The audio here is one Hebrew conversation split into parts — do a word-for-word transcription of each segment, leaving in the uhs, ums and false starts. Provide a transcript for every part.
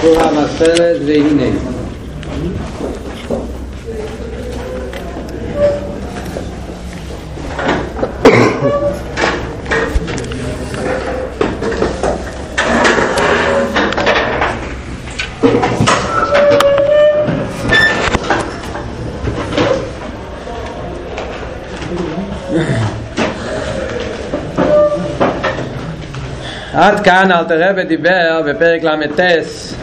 כל המסרת והנה. עד כאן אלתר רבי דיבר בפרק למתס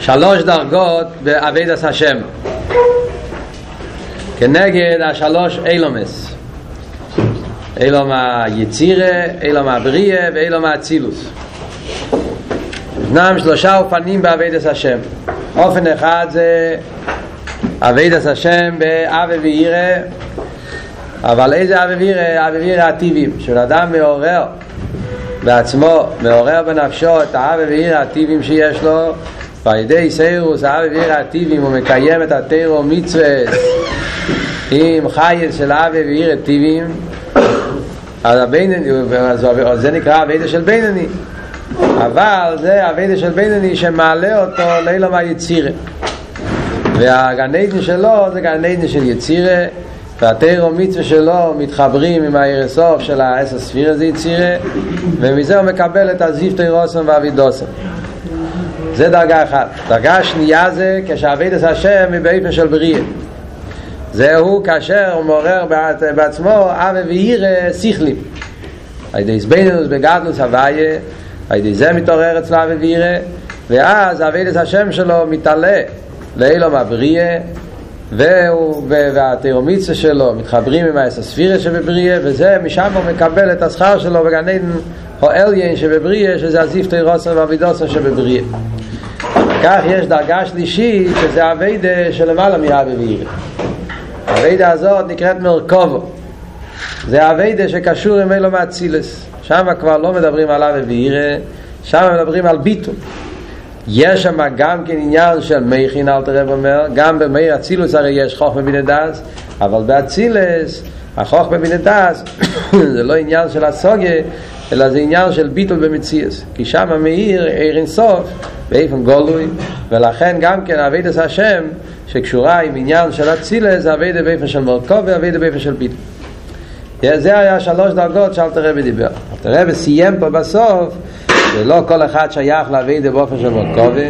שלוש דרגות בעבודת השם כנגד השלוש אילומס, אילום היצירה, אילום הבריאה ואילום האצילוס. ישנם שלושה אופנים בעבודת השם. אופן אחד זה עבודת השם באב וירא. אבל איזה אב וירא? אב וירא הטבעי, שאדם מעורר בעצמו, מעורר בנפשו את האב וירא הטבעיים שיש לו, ועל ידי סירוס האב וירא הטבעיים הוא מקיים את התורה ומצוות עם חייל של האב וירא הטבעיים. אז הבינוני, זה נקרא עבודה של בינוני, אבל זה עבודה של בינוני שמעלה אותו לעולם היצירה, והגן עדן שלו זה גן עדן של יצירה, והתורה ומצוות שלו מתחברים עם העיר סוף של העשר הספירות הזה יצירה, ומזה הוא מקבל את הזיוותא רוסן ואבידוסן. זה דרגה אחת. דרגה שנייה זה כשעבודת השם מבאופן של בריאה. זהו כאשר הוא מעורר בעצמו אב וירא שכליים. על ידי התבוננות בגדלות הוויה, על ידי זה מתעורר אצלו אב וירא, ואז עבודת השם שלו מתעלה לעולם הבריאה, והתורה ומצוות שלו מתחברים עם העשר הספירות שבבריאה, וזה משם הוא מקבל את השכר שלו בגן עדן או עליון שבבריאה, שזה הזיוותא רוסן ואבידוסן שבבריאה. כך יש דרגה שלישית שזה העבודה שלמעלה מאב וירא. העבודה הזאת נקראת מרכובו. זה העבודה שקשור עם עולם האצילוס. שם כבר לא מדברים על אב וירא, שם מדברים על ביטול. יש שם גם כן עניין של מכין, אלתר רבי אומר, גם במאיר אצילוס הרי יש חוכמה בינה דעת, אבל באצילוס החוכמה בינה דעת זה לא עניין של הסוגיה, אלא זה עניין של ביטול במציאות, כי שם המאיר אין סוף באופן גלוי. ולכן גם כן עבודת השם שקשורה עם עניין של אצילוס זה עבודה באופן של מרכוב ועבודה באופן של ביטול. זה היה שלוש דרגות שאלתר רבי דיבר. אלתר רבי סיים פה בסוף שלא כל אחד שייך לעבודה באופן של מרכובה,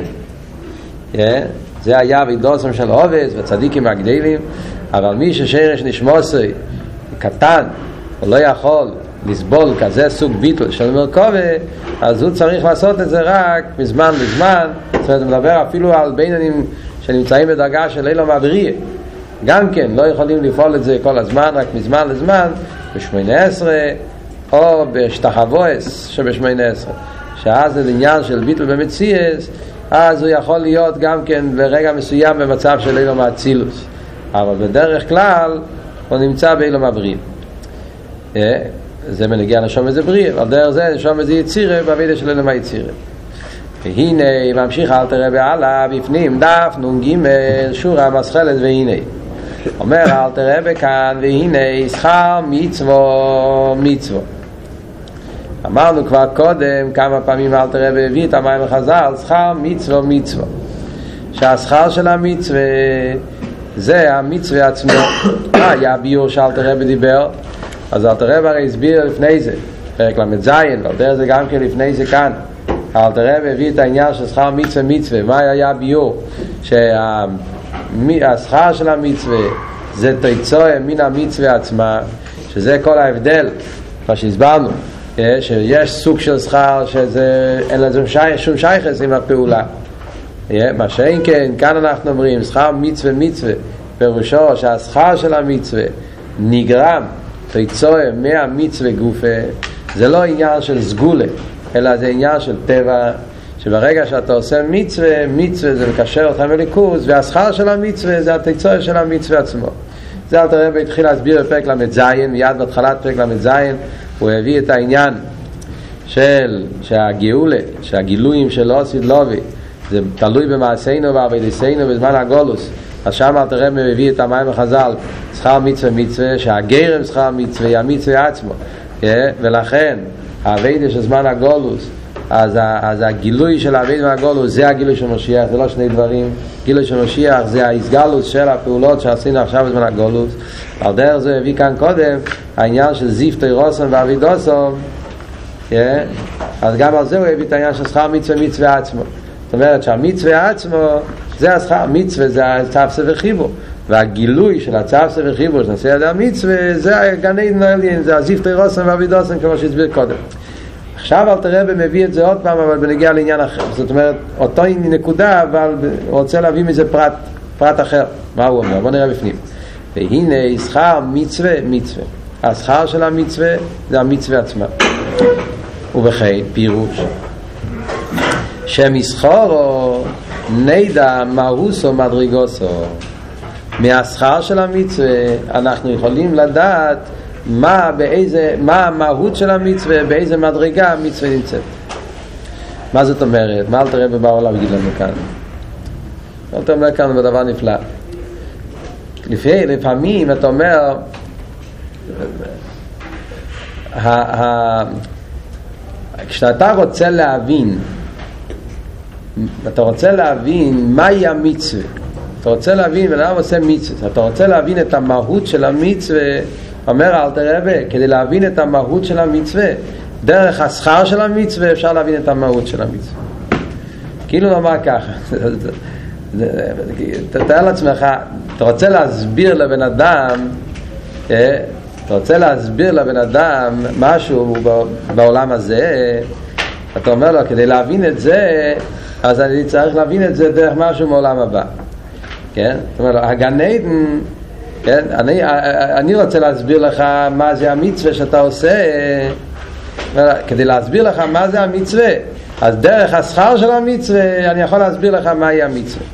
זה היה עבודתם של עובד וצדיקים הגדולים, אבל מי ששרש נשמוסו קטן או לא יכול לסבול כזה סוג ביטול של מרכובה, אז הוא צריך לעשות את זה רק מזמן לזמן. זאת אומרת, מדבר אפילו על בינונים שנמצאים בדרגה של אילום הבריאה, גם כן לא יכולים לפעול את זה כל הזמן, רק מזמן לזמן בשמונה עשרה או בשתחבוס שבשמונה עשרה, שאז זה עניין של ביטול במציאות, אז הוא יכול להיות גם כן ברגע מסוים במצב של אילום האצילוס, אבל בדרך כלל הוא נמצא באילום הבריא. זה מנגיע לשום איזה בריא, אבל דרך זה לשום איזה יצירה בעבודה של אילום היצירה. והנה ממשיך אלתר רבי הלאה בפנים דף נ"ג שורה מסחלת והנה. אומר אלתר רבי כאן והנה שכר מצווה מצווה. אמרנו כבר קודם כמה פעמים אלתר רבי הביא את המים לחז"ל, שכר מצווה מצווה, שהשכר של המצווה זה המצווה עצמו. מה היה הביור שאלתר רבי דיבר? אז אלתר רבי הרי הסביר לפני זה פרק למ"ז, ועל דרך זה גם כן לפני זה כאן אלתר רבי הביא את העניין של שכר מצווה מצווה. מה היה הביור? שהשכר של המצווה זה תוצאה מן המצווה עצמה, שזה כל ההבדל מה שהסברנו, שיש סוג של שכר שזה אין לזה שום שייכות עם הפעולה. מה שאין כן, כאן אנחנו אומרים שכר מצווה מצווה, פירושו שהשכר של המצווה נגרם תוצאה מהמצווה גופה, זה לא עניין של סגולה אלא זה עניין של טבע, שברגע שאתה עושה מצווה, מצווה זה מקשר אותך מליכוז, והשכר של המצווה זה התוצאה של המצווה עצמו. זה אלתר רבי התחיל להסביר בפרק למ"ז, מיד בהתחלת פרק למ"ז הוא הביא את העניין של שהגאולה, שהגילויים של עשית לוי זה תלוי במעשינו ובעבודתנו בזמן הגולוס, אז שם אלתר רבי הביא את המים החז"ל שכר מצווה מצווה, שהגרם שכר מצווה היא המצווה עצמו, ולכן העבודה של זמן הגולוס אז, אז הגילוי של העבד מהגולוס זה הגילוי של משיח, זה לא שני דברים. גילוי של משיח זה ההסגלות של הפעולות שעשינו עכשיו בזמן הגולוס. על דרך זה הביא כאן קודם העניין של זיפטי רוסם ועביד רוסם, כן? אז גם על זה הוא הביא את העניין של שכר מצווה מצווה עצמו. זאת אומרת שהמצווה עצמו זה השכר מצווה, זה הצפסה וחיבור, והגילוי של הצפסה וחיבור שנעשה על המצווה זה גני נעלין, זה הזיפטי רוסם ועביד רוסם, כמו שהסביר קודם. עכשיו אל תראה ומביא את זה עוד פעם, אבל בנגיע לעניין אחר. זאת אומרת, אותו נקודה, אבל רוצה להביא מזה פרט, פרט אחר. מה הוא אומר? בוא נראה בפנים. והנה, שכר מצווה, מצווה. השכר של המצווה זה המצווה עצמה. ובכן, פירוש. שמסחורו נדע מהוסו מדרגוסו. מהשכר של המצווה אנחנו יכולים לדעת מה באיזה, מה המהות של המצווה, באיזה מדרגה המצווה נמצאת. מה זאת אומרת? מה אל תראה בבעולם יגיד לנו כאן? אל תראה כאן בדבר נפלא. לפי, לפעמים אתה אומר ה, ה, כשאתה רוצה להבין אתה רוצה להבין מהי המצווה, אתה רוצה להבין ולמה עושה מצווה, אתה רוצה להבין את המהות של המצווה. אומר אל תראה, כדי להבין את המהות של המצווה, דרך השכר של המצווה אפשר להבין את המהות של המצווה. כאילו נאמר ככה, תתאר לעצמך, אתה רוצה להסביר לבן אדם, אתה רוצה להסביר לבן אדם משהו בעולם הזה, אתה אומר לו, כדי להבין את זה, אז אני צריך להבין את זה דרך משהו מעולם הבא. כן? אתה אומר לו, הגן עדן, כן? אני, אני רוצה להסביר לך מה זה המצווה שאתה עושה. כדי להסביר לך מה זה המצווה, אז דרך השכר של המצווה אני יכול להסביר לך מהי המצווה.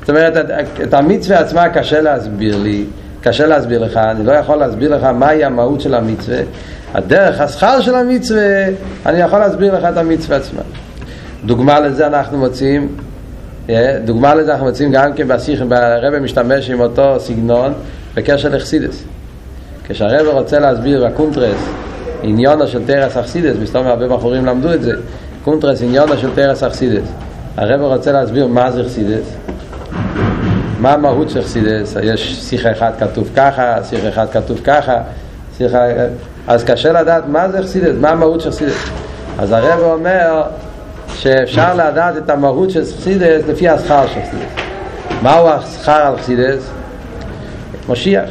זאת אומרת, את, את המצווה עצמה קשה להסביר לי, קשה להסביר לך, אני לא יכול להסביר לך מהי המהות של המצווה. דרך השכר של המצווה אני יכול להסביר לך את המצווה עצמה. דוגמה לזה אנחנו מוצאים דוגמה לזה אנחנו מוצאים גם כן בשיח, הרב משתמש עם אותו סגנון בקשר לחסידס. כשהרב רוצה להסביר הקונטרס עניונה של תרס החסידס, מסתובב הרבה בחורים למדו את זה, קונטרס עניונה של תרס החסידס, הרב רוצה להסביר מה זה חסידס, מה המהות של חסידס. יש שיחה אחד כתוב ככה, שיחה אחד כתוב ככה, שיחה... אז קשה לדעת מה זה חסידס, מה המהות של חסידס. אז הרב אומר שאפשר לדעת את המהות של חסידס לפי השכר של חסידס. מהו השכר על חסידס? משיח.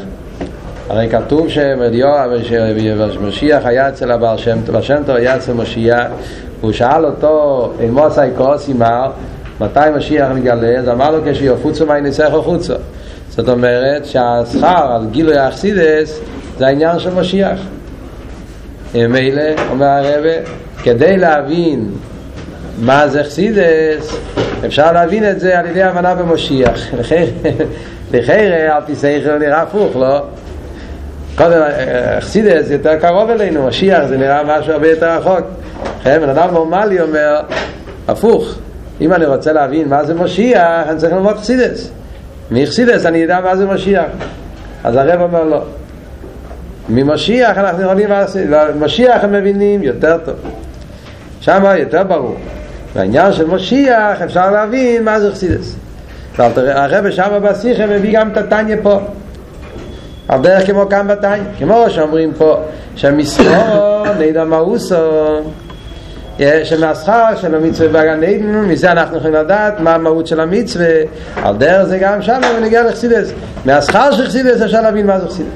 הרי כתוב שמשיח היה אצל הבעל שם טוב, השם טוב היה אצל משיח, הוא שאל אותו אמוס אייקוסי מר, מתי משיח נגלה? אז אמר לו כשיופוצו מי ניסחו חוצו. זאת אומרת שהשכר על גילוי החסידס זה העניין של משיח. מילא, אומר הרב, כדי להבין מה זה חסידס אפשר להבין את זה על ידי הבנה במשיח. לכן לחיירה, אל תסייך לא נראה הפוך, לא? קודם, חסידס זה יותר קרוב אלינו, משיח זה נראה משהו הרבה יותר רחוק. לכן, בן אדם נורמלי אומר, הפוך, אם אני רוצה להבין מה זה משיח, אני צריך ללמוד חסידס. מחסידס אני יודע מה זה משיח. אז הרב אומר לו, ממשיח אנחנו יכולים משיח הם מבינים יותר טוב. שם יותר ברור. בעניין של משיח אפשר להבין מה זה חסידס. הרב שם בשיחה מביא גם את התניה פה על דרך כמו כאן בתניה, כמו שאומרים פה שמסחור נדע מהוסו, שמהשכר של המצווה בגן עדן, מזה אנחנו יכולים לדעת מה המהות של המצווה. על דרך זה גם שם ונגיע לחסידס, מהשכר של חסידס אפשר להבין מה זה חסידס.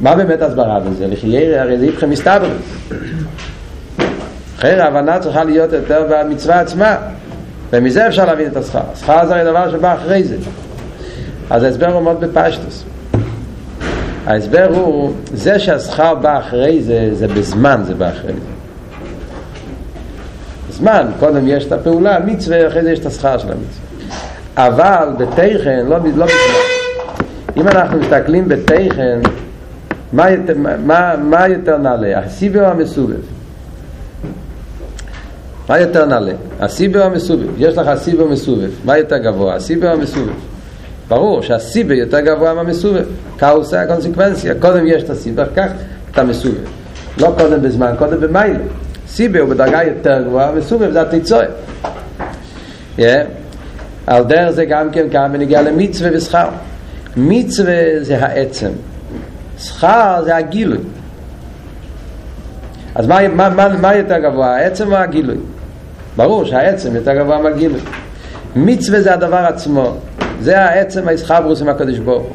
מה באמת הסברה בזה? לחייר הרי זה יפכה מסתבר, אחרי ההבנה צריכה להיות יותר במצווה עצמה, ומזה אפשר להבין את השכר. השכר זה הדבר שבא אחרי זה. אז ההסבר הוא מאוד בפשטוס. ההסבר הוא, זה שהשכר בא אחרי זה, זה בזמן זה בא אחרי זה. בזמן, קודם יש את הפעולה, המצווה, אחרי זה יש את השכר של המצווה. אבל בתכן, לא, לא בזמן. אם אנחנו מסתכלים בתכן, מה יותר, מה, מה יותר נעלה? הסיבוב או המסובב? מה יותר נעלה? הסיבה או המסובב? יש לך הסיבה או מסובב. מה יותר גבוה? הסיבה או המסובב? ברור שהסיבה יותר גבוה מהמסובב. קאוסה, קונסקוונציה. קודם יש את הסיבה, כך אתה מסובב. לא קודם בזמן, קודם במיילה. סיבה הוא בדרגה יותר גבוהה, וסובב זה התיצוע. על דרך זה גם כן כאן בנגיע למצווה ושכר. מצווה זה העצם, שכר זה הגילוי. אז מה, מה, מה, מה יותר גבוה, העצם או הגילוי? ברור שהעצם יותר גבוה מהגילוי. מצווה זה הדבר עצמו, זה העצם ההסחברוס עם הקדוש ברוך הוא.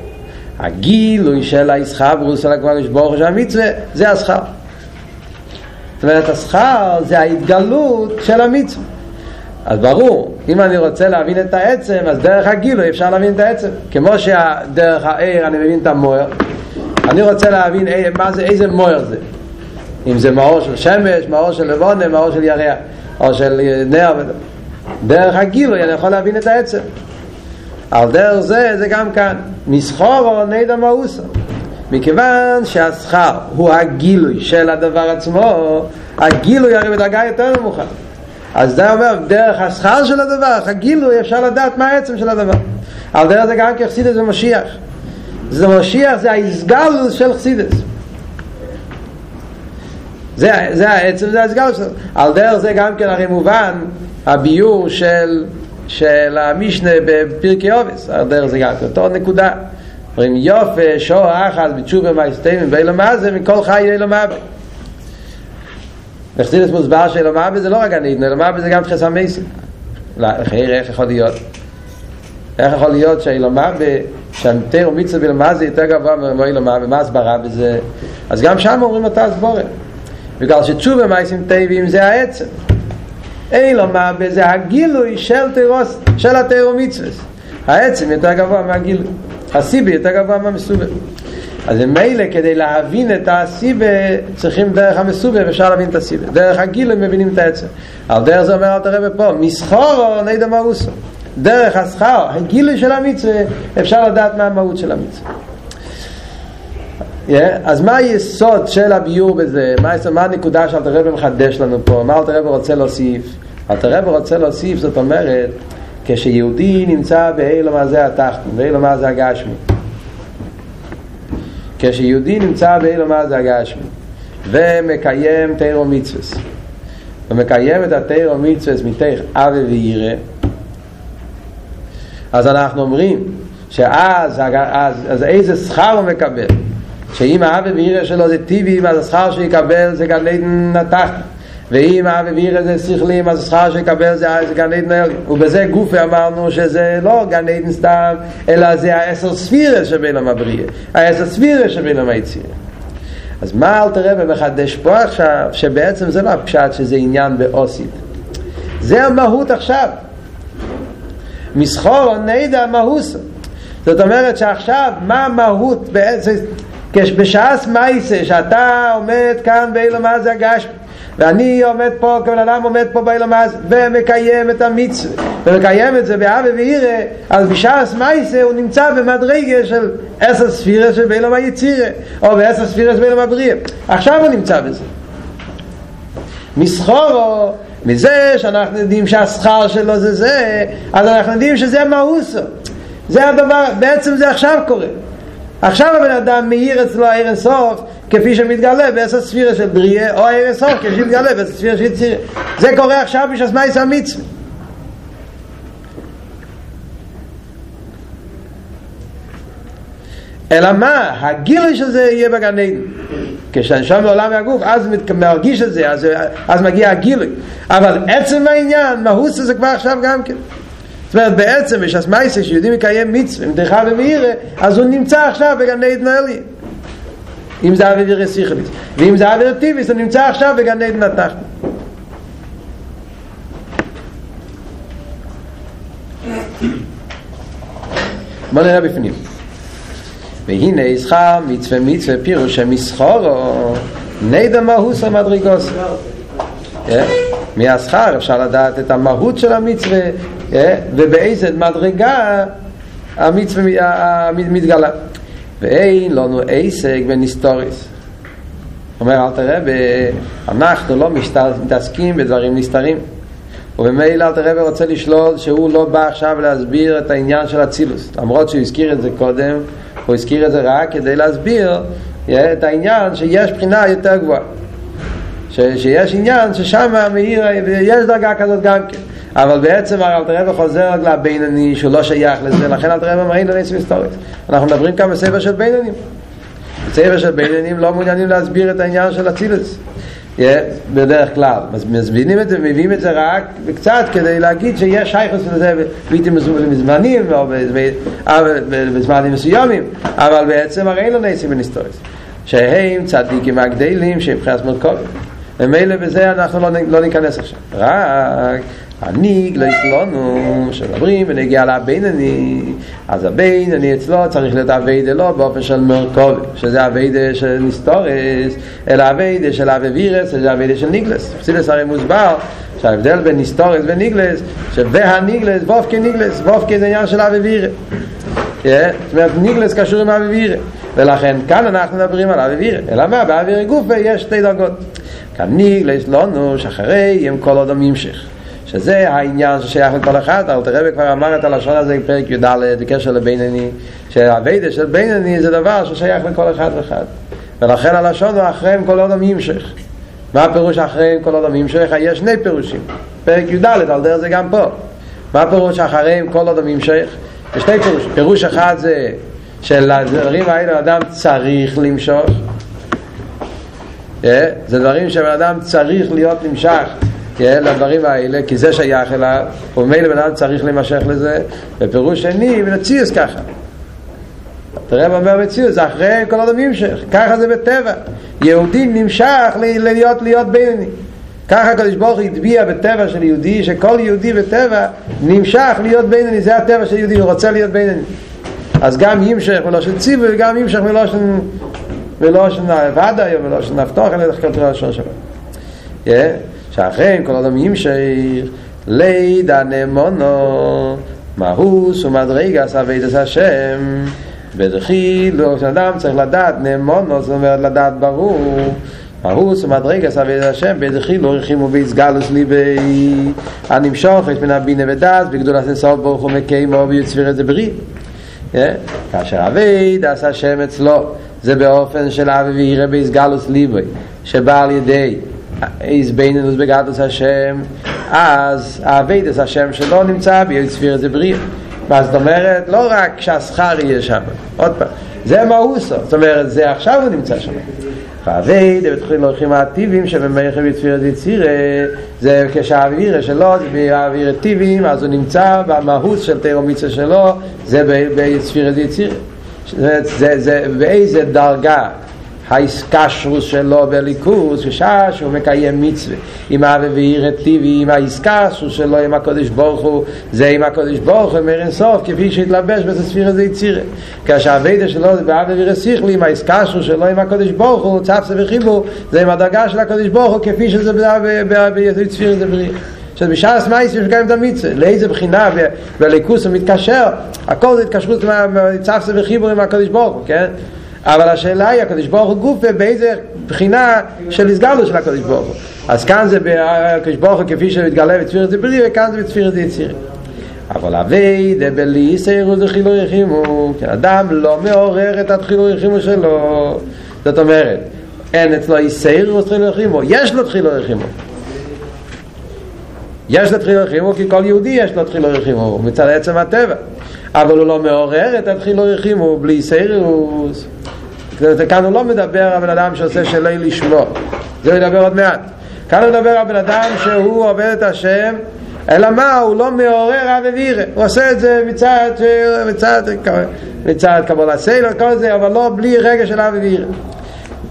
הגילוי של ההסחברוס על הקדוש ברוך הוא של המצווה זה השכר. זאת אומרת, השכר זה ההתגלות של המצווה. אז ברור, אם אני רוצה להבין את העצם, אז דרך הגילוי אפשר להבין את העצם. כמו שדרך העיר אני מבין את המוער, אני רוצה להבין מה זה, איזה מוער זה, אם זה מאור של שמש, מאור של לבונה, מאור של ירח או של נר. דרך הגילוי אני יכול להבין את העצם. על דרך זה, זה גם כאן מסחור או נדע מאוסה, מכיוון שהשכר הוא הגילוי של הדבר עצמו. הגילוי הרי בדרגה יותר נמוכה, אז זה אומר דרך השכר של הדבר, הגילוי, אפשר לדעת מה העצם של הדבר. על דרך זה גם כחסידס ומשיח, זה משיח, זה ההסגל של חסידס, זה, זה העצם, זה ההסגל של. על דרך זה גם כן הרי מובן הביור של של המשנה בפרקי אובס. על דרך זה גם כן אותו נקודה, אומרים יופי שואה אחת בתשובה מהסתיימים ואילומה זה מכל חי אילומה. וחסידס מוסבר שאילומה זה לא רק הנית, אילומה זה גם תחסה מייסים. איך יכול להיות? איך יכול להיות שאילומה שהמתר ומצווה באילומה זה יותר גבוה מאילומה? ומה הסברה בזה? אז גם שם אומרים אותה הסבורת, בגלל שתשובה מייסים טבעים זה העצם, אילומה זה הגילוי של תירוס, של התר ומצווה. העצם יותר גבוה מהגילוי, הסיבה יותר גבוה מהמסובב. אז מילא כדי להבין את הסיבה צריכים דרך המסובב, אפשר להבין את הסיבה. דרך הגילוי מבינים את העצם. על דרך זה אומר את הרב פה מסחור או נדע מאוסו, דרך הסחור, הגילוי של המצווה, אפשר לדעת מה המהות של המצווה. אז מה היסוד של הביור בזה? מה הנקודה שאלת הרב מחדש לנו פה? מה אלת הרב רוצה להוסיף? אלת הרב רוצה להוסיף, זאת אומרת, כשיהודי נמצא באילומה זה התחתון, באילומה זה הגשמי, כשיהודי נמצא באילומה זה הגשמי ומקיים תורה ומצוות, ומקיים את התורה ומצוות מתוך אהבה ויראה, אז אנחנו אומרים שאז אז, אז איזה שכר הוא מקבל? שאם האהבה ויראה שלו זה טבעי, אז השכר שיקבל זה גן עדן התחתון, ואם האהבה ויראה זה שכלים, אז השכר שיקבל זה גן עדן. ובזה גוף אמרנו שזה לא גן עדן סתם, אלא זה העשר ספירה שבאילום הבריאה, העשר ספירה שבאילום היצירה. אז מה אל תראה ומחדש פה עכשיו? שבעצם זה לא הפשט שזה עניין באוסית, זה המהות עכשיו, מסחור או נדע מהוס. זאת אומרת שעכשיו מה המהות בעצם? כשבשעס מייסה שאתה עומד כאן באילום הזה הגשמי, ואני עומד פה, כל אדם עומד פה באילום הזה ומקיים את המצווה ומקיים את זה באהבה ויראה, אז בשעס מייסה הוא נמצא במדרגה של עשר ספירה שבאילום היצירה או בעשר ספירה שבאילום הבריאה. עכשיו הוא נמצא בזה מסחורו, מזה שאנחנו יודעים שהשכר שלו זה זה, אז אנחנו יודעים שזה מהוסו, זה הדבר, בעצם זה עכשיו קורה. עכשיו הבן אדם מאיר אצלו העיר הסוף כפי שמתגלה בעשר ספירה של בריאה, או העיר הסוף כפי שמתגלה בעשר ספירה של יצירה. זה קורה עכשיו בשעס מייס המצווה. אלא מה? הגילוי של זה יהיה בגן עדן. כשנשום לעולם מהגוף, אז מרגיש את זה, אז, אז מגיע הגילוי. אבל עצם העניין, מהוס זה כבר עכשיו גם כן. זאת אומרת, בעצם בשעס מייסה שיהודי מקיים מצווה, מדרכה ומהירה, אז הוא נמצא עכשיו בגן עדן העליון. אם זה אביר ירסיכליס, ואם זה אביר טיביס, הוא נמצא עכשיו בגן עדן התחתון. בוא נראה בפנים. והנה ישחר מצווה מצווה פירוש שמסחורו נדע מהוס המדרגוס. מהשכר אפשר לדעת את המהות של המצווה ובאיזו מדרגה המצווה מתגלה. ואין לנו עסק ונסתורס. אומר אל תראה, אנחנו לא מתעסקים בדברים נסתרים, ובמילא אל תראה רוצה לשלול שהוא לא בא עכשיו להסביר את העניין של הצילוס, למרות שהוא הזכיר את זה קודם. הוא הזכיר את זה רק כדי להסביר את העניין שיש בחינה יותר גבוהה, ש, שיש עניין ששם המהיר, יש דרגה כזאת גם כן. אבל בעצם אלתר רב חוזר לבינוני שהוא לא שייך לזה, לכן אלתר רב מראים לנס מסתורית. אנחנו מדברים כמה ספר של בינונים. ספר של בינונים לא מעוניינים להסביר את העניין של הצילוס. בדרך כלל, מסבינים את זה ומביאים את זה רק קצת כדי להגיד שיש שייכות לזה ביטים מזמנים או בזמנים מסוימים, אבל בעצם הרי לא נסים ונסתורס שהם צדיקים הגדלים שהם חייס מאוד קודם ומילא בזה אנחנו לא, לא ניכנס עכשיו רק הניג לא אצלנו שמדברים ונגיע לבינני אז הבינני אצלו צריך להיות הווידה לא באופן של מרכוב שזה הווידה של נסתורס אלא הווידה של הווירס שזה הווידה של ניגלס פסילס הרי מוסבר שההבדל בין נסתורס וניגלס שבהניגלס וופקי ניגלס וופקי זה עניין של הווירס כן? זאת אומרת, ניגלס קשור עם האווירה ולכן כאן אנחנו מדברים על האווירה אלא מה? באווירה גוף יש שתי דרגות כאן ניגלס לא נוש אחרי הם כל עוד הממשך שזה העניין ששייך לכל אחד אלתר רב כבר אמר את הלשון הזה בפרק י' בקשר לבינני שהעבודה של בינני זה דבר ששייך לכל אחד ואחד ולכן הלשון הוא אחריהם כל עוד הממשך מה הפירוש אחריהם כל עוד הממשך? יש שני פירושים פרק י' אלתר זה גם פה מה הפירוש אחריהם כל עוד הממשך? בשתי פירוש. פירוש אחד זה שלדברים האלה אדם צריך למשוך. זה דברים שבאדם צריך להיות נמשך לדברים האלה, כי זה שייך אליו, ומילא בן אדם צריך למשך לזה. ופירוש שני, בנציאס ככה. תראה מה אומר בציאס, זה אחרי כל עוד נמשך. ככה זה בטבע. יהודי נמשך להיות, להיות בינני. ככה הקדוש ברוך הוא הטביע בטבע של יהודי, שכל יהודי בטבע נמשך להיות בינני, זה הטבע של יהודי, הוא רוצה להיות בינני. אז גם ימשך מלושן ציווי, וגם ימשך מלושן מלושן ועדה, מלושן נפתוח, אני אדח כתוב לשון שבה. שאחרים, כל אדם ימשך, לידע נאמונו, מהוס ומדרגה סבי דס השם, בדחיל, אדם צריך לדעת נאמונו, זאת אומרת לדעת ברור, הרוס ומדרגה סביד השם בדחילו רכימו ויצגלוס ליבי הנמשוך יש מן הבינה ודס בגדול הסנסאות ברוך הוא מקיימו ויוצפיר את זה בריא כאשר עבד עשה השם אצלו זה באופן של אבי ויראה ביצגלוס ליבי שבא על ידי איזבנינוס בגדוס השם אז עבד עשה השם שלו נמצא ויוצפיר את זה בריא ואז זאת אומרת לא רק שהשכר יהיה שם עוד פעם זה מהוסו זאת אומרת זה עכשיו הוא נמצא שם ועבד בתחיל הולכים הטיבים שבמייכים יצפיר את יצירה זה כשהאווירה שלו והאווירה טיבים אז הוא נמצא במהות של תירומיציה שלו זה ביצפיר את יצירה ואיזה דרגה ההסקשרוס שלו בליכוס בשעה שהוא מקיים מצווה עם האווירה טיבי עם ההסקשרוס שלו עם הקודש ברוך הוא זה עם הקודש ברוך הוא מרן סוף כפי שהתלבש בספיר הזה יצירה כשהאווירה שלו זה באווירה שיחלי עם ההסקשרוס שלו עם הקודש ברוך הוא צפסה וחיבור זה עם הדרגה של הקודש ברוך הוא כפי שזה בספיר הזה בריא שבשעה סמאי שמקיים את המצווה לאיזה בחינה בליכוס הוא מתקשר הכל זה התקשרות צפסה וחיבור עם הקודש ברוך הוא כן אבל השאלה היא, הקדוש ברוך הוא גוף ובאיזה בחינה של הסגלו של הקדוש ברוך הוא. אז כאן זה הקדוש ברוך הוא כפי שמתגלה בצפיר את זה בריא, וכאן זה בצפיר את זה יציר. אבל הווי דבלי סיירו זה חילוי יחימו, כי אדם לא מעורר את התחילוי יחימו שלו. זאת אומרת, אין אצלו יסיירו תחילוי יחימו, יש לו תחילוי יחימו. יש לו תחילוי יחימו, כי כל יהודי יש לו תחילוי יחימו, מצד עצם הטבע. אבל הוא לא מעורר את התחילוי יחימו, בלי סיירוס. כאן הוא לא מדבר על בן אדם שעושה שלי לשמו זה הוא ידבר עוד מעט כאן הוא מדבר על בן אדם שהוא עובד את השם אלא מה? הוא לא מעורר אבי וירה הוא עושה את זה מצד מצד, מצד כבול הסייל כל זה, אבל לא בלי רגע של אבי וירה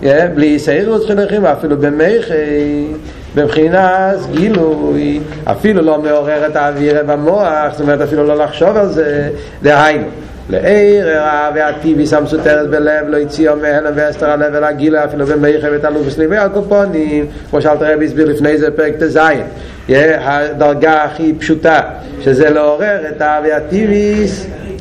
yeah, בלי סיירות חינכים אפילו במחי בבחינת גילוי אפילו לא מעורר את אבי וירה במוח זאת אומרת אפילו לא לחשוב על זה דהיינו לעררה והטיבי סמסותרת בלב לא הציעו מהן ואסתר הלב ולהגילה אפילו במייכם ותלו בסליבי הקופונים כמו שאלתר רב הסביר לפני זה פרק תזיין הדרגה הכי פשוטה שזה לעורר את הטיבי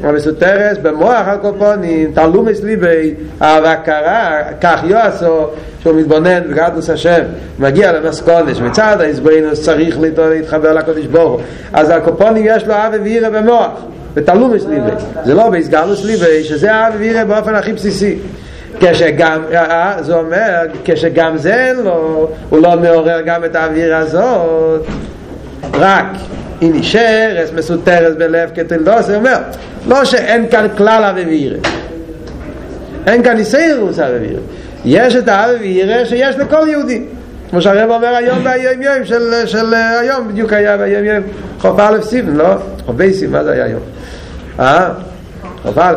המסותרת במוח הקופונים תלו בסליבי והקרה כך יועסו שהוא מתבונן בגדוס השם מגיע למסקונש מצד ההסברינוס צריך להתחבר לקודש בורו אז הקופונים יש לו אבי וירה במוח בתלום יש ליבי, זה לא בהסגרנו שליבי, שזה האווירה באופן הכי בסיסי כשגם, אה, זה אומר, כשגם זה אין לו, הוא לא מעורר גם את האוויר הזאת, רק אם נשאר, אז מסותרס בלב כתלדוס, זה אומר, לא שאין כאן כלל אוויר, אין כאן ניסירוס אוויר, יש את האוויר שיש לכל יהודי. כמו שהרב אומר היום ביום יום של, של היום, בדיוק היה ביום יום, חוב א' סיבן, לא? חוב א' סיבן, מה זה היה היום? אה? חוב א'.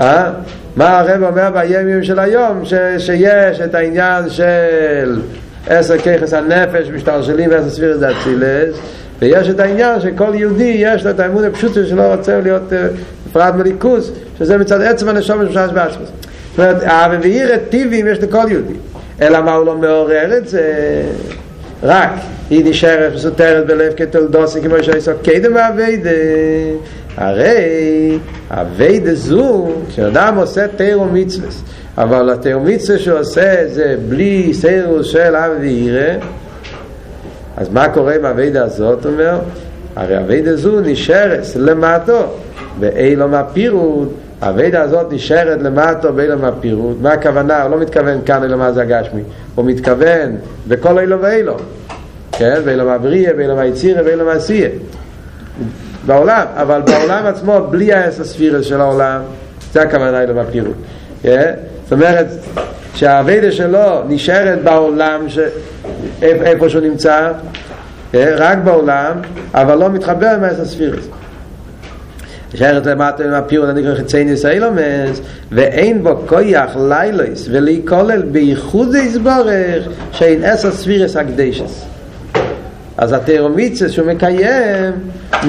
אה? מה הרב אומר ביום יום של היום? ש, שיש את העניין של עשר כיחס הנפש, משתרשלים ועשר ספיר את הצילס, ויש את העניין שכל יהודי יש לו את האמון הפשוט שלא רוצה להיות פרד מליכוס, שזה מצד עצם הנשום משושש בעצמס. זאת אומרת, האוויר הטבעים יש לכל יהודי. אלא מה הוא לא מעורר את זה? רק היא נשארת מסותרת בלב כתולדוסי כמו שעשו קדם והווידה. הרי הווידה זו כשאדם עושה תירום מצווה, אבל התירום מצווה שעושה זה בלי סירוס של אווירה, אז מה קורה עם הווידה הזאת? אומר הרי הווידה זו נשארת למטו באילום הפירוד. הווידה הזאת נשארת למטה באילום הפירוט. מה הכוונה? הוא לא מתכוון כאן אלא מה זה הגשמי, הוא מתכוון בכל אילום ואילום, כן? באילום הבריא, באילום היציר, באילום העשייה בעולם, אבל בעולם עצמו בלי הספירס של העולם, זה הכוונה אילום הפירוט, כן? זאת אומרת שהווידה שלו נשארת בעולם ש... איפה שהוא נמצא, כן? רק בעולם, אבל לא מתחבר עם הספירס, נשארת למטה עם הפירות הנקרא חצייניס אילומס, ואין בו כוח לילוס ולהיכולל בייחוד הסברך שאין עשר ספירס הקדשס. אז התירומיצס שהוא מקיים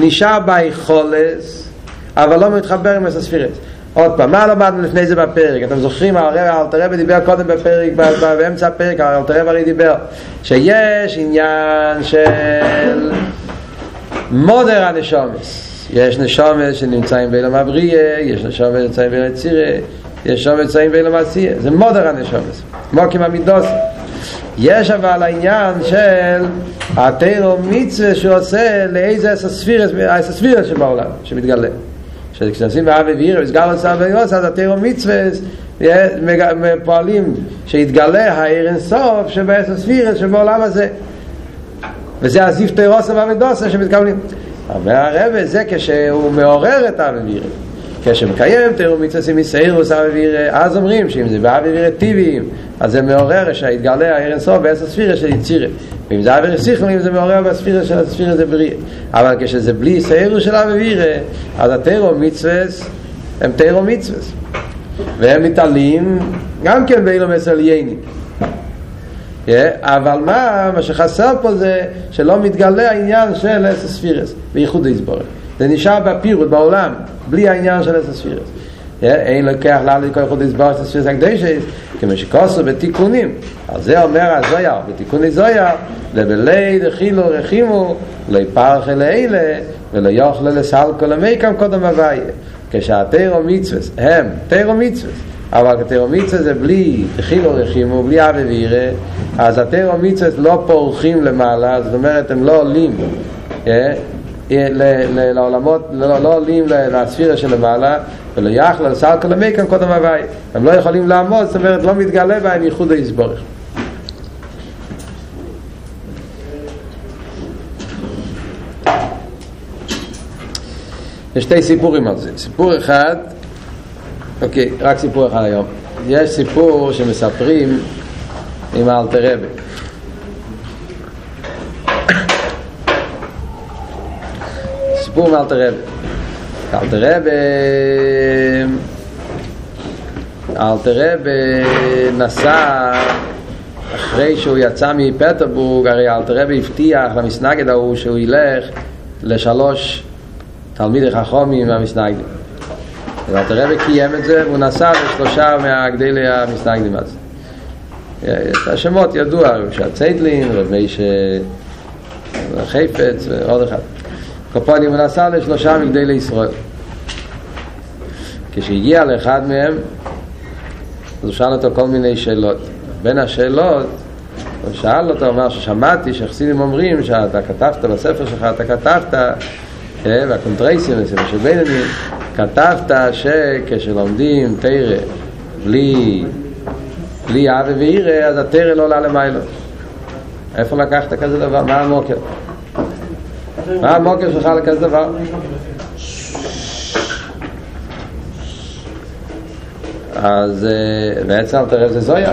נשאר בהיכולס, אבל לא מתחבר עם עשר ספירס. עוד פעם, מה למדנו לפני זה בפרק? אתם זוכרים, האלתרבה דיבר קודם בפרק, באמצע הפרק האלתרבה הרי דיבר שיש עניין של מודר הנשומס. יש נשומס שנמצאים באילום הבריה, יש נשומס שנמצאים באילום הצירה, יש נשומס שנמצאים באילום העשייה, זה מודר הנשומס, מוקים המידוס. יש אבל העניין של התירום מצווה שעושה לאיזה הספירס שבעולם שמתגלה, שכשנשים באווה ואירה וסגרו סבא יוס, אז התירום מצווה פועלים שהתגלה האור אינסוף שבאספירס שבעולם הזה, וזה הזיו תירוס והמידוס שמתקבלים. אבל הרב זה כשהוא מעורר את האווירה, כשמקיים תירום מצווה מסיירוס האווירה, אז אומרים שאם זה באווירה טבעיים אז זה מעורר שהתגלה האור אינסוף בעשר ספירה של יצירה, ואם זה אווירה שכלית זה מעורר בספירה של הספירה זה בריא. אבל כשזה בלי סיירוס של האווירה, אז התירום מצווה הם תירום מצווה, והם מתעלים גם כן באילום עשלייני. אבל מה, מה שחסר פה זה שלא מתגלה העניין של עשר ספירס בייחוד הסברך, זה נשאר בפירוט בעולם בלי העניין של עשר ספירס. אין לוקח לה לכל הסברך עשר ספירס הקדשת כמו שכוסו בתיקונים. אז זה אומר הזויה בתיקוני זויה, לבלי דחילו רחימו לא יפרח אלה אלה ולא יוכלו לסל כל המקם קודם הוויה. כשהתירום מצווס הם תירום מצווס, אבל התירום מצווה זה בלי דחילו רחימו, בלי אווה וירא, אז התירום מצווה לא פורחים למעלה, זאת אומרת הם לא עולים לעולמות, לא עולים לספירה שלמעלה, ולא יאכלו לסל כל המקום קודם הווי, הם לא יכולים לעמוד, זאת אומרת לא מתגלה בהם ייחוד הסברך. יש שתי סיפורים על זה. סיפור אחד, אוקיי, רק סיפור אחד היום. יש סיפור שמספרים עם האלתרבה. סיפור עם האלתרבה. האלתרבה... האלתרבה נסע אחרי שהוא יצא מפטרבורג, הרי האלתרבה הבטיח למסנגד ההוא שהוא ילך לשלוש תלמידי חכמים מהמסנגדים. והאלתרבה קיים את זה, והוא נסע בשלושה מהגדלי המסנגדים הזה. השמות ידוע, רב שעצייטלין, רב מישה חיפץ ועוד אחד. קופוני הוא נסע לשלושה מגדלי ישראל. כשהגיע לאחד מהם, אז הוא שאל אותו כל מיני שאלות. בין השאלות, הוא שאל אותו, אמר ששמעתי שחסידים אומרים שאתה כתבת בספר שלך, אתה כתבת, והקונטרייסים, שבינני, כתבת שכשלומדים תירה בלי בלי עדה ועירה, אז התרא לא עולה למעלה. איפה לקחת כזה דבר? מה המוקר? מה המוקר שלך לכזה דבר? אז בעצם הרב זה זויה,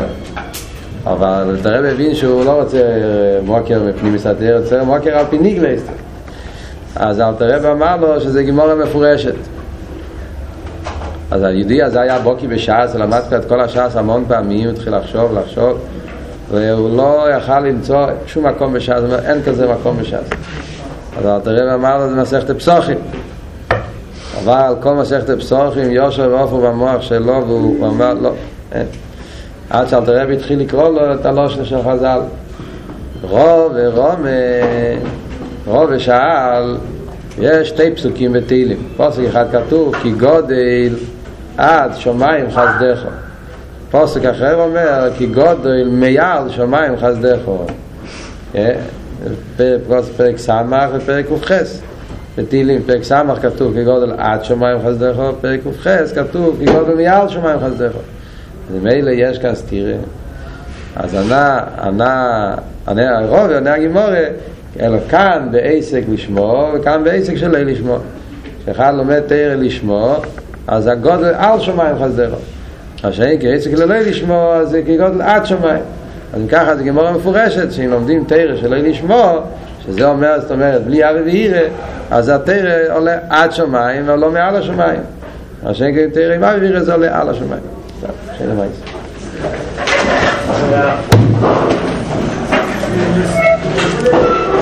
אבל הרב הבין שהוא לא רוצה מוקר מפנים מסתר, הוא רוצה מוקר על פי ניגלייס. אז הרב אמר לו שזה גמורה מפורשת. אז היהודי הזה היה בוקי בשעס, למד את כל השעס המון פעמים, התחיל לחשוב, לחשוב, והוא לא יכל למצוא שום מקום בשעס, אין כזה מקום בשעס. אז הרב אמר לו זה מסכת פסוחים, אבל כל מסכת פסוחים יושב ואופו במוח שלו, והוא אמר לא, אין. עד שהרב התחיל לקרוא לו את הלושן של חז"ל, רוב ורומא, רוב ושאל, יש שתי פסוקים בתהילים. פסוק אחד כתוב כי גודל עד שמיים חסדך, פסוק אחר אומר כי גודל מעל שמיים חסדך, פרק סמך ופרק וחס. בתהילים פרק סמך כתוב כי גודל עד שמיים חסדך, פרק וחס כתוב כי גודל מעל שמיים חסדך. ומילא יש כאן סתירה. אז ענה ענה ענה הרוב ענה הגימורה, אלא כאן בעסק לשמוע וכאן בעסק שלא לשמוע. כשאחד לומד תאר לשמוע אז הגודל על שמיים חסדך, השני כעסק שלא לשמוע אז זה כגודל עד שמיים. אז ככה זה גמורה מפורשת שאם לומדים תאר שלא לשמוע, שזה אומר, זאת אומרת בלי עדה ועירה, אז התאר עולה עד שמיים ולא מעל השמיים, השני תאר עם עדה ועירה זה עולה על השמיים. טוב, שאלה מייס.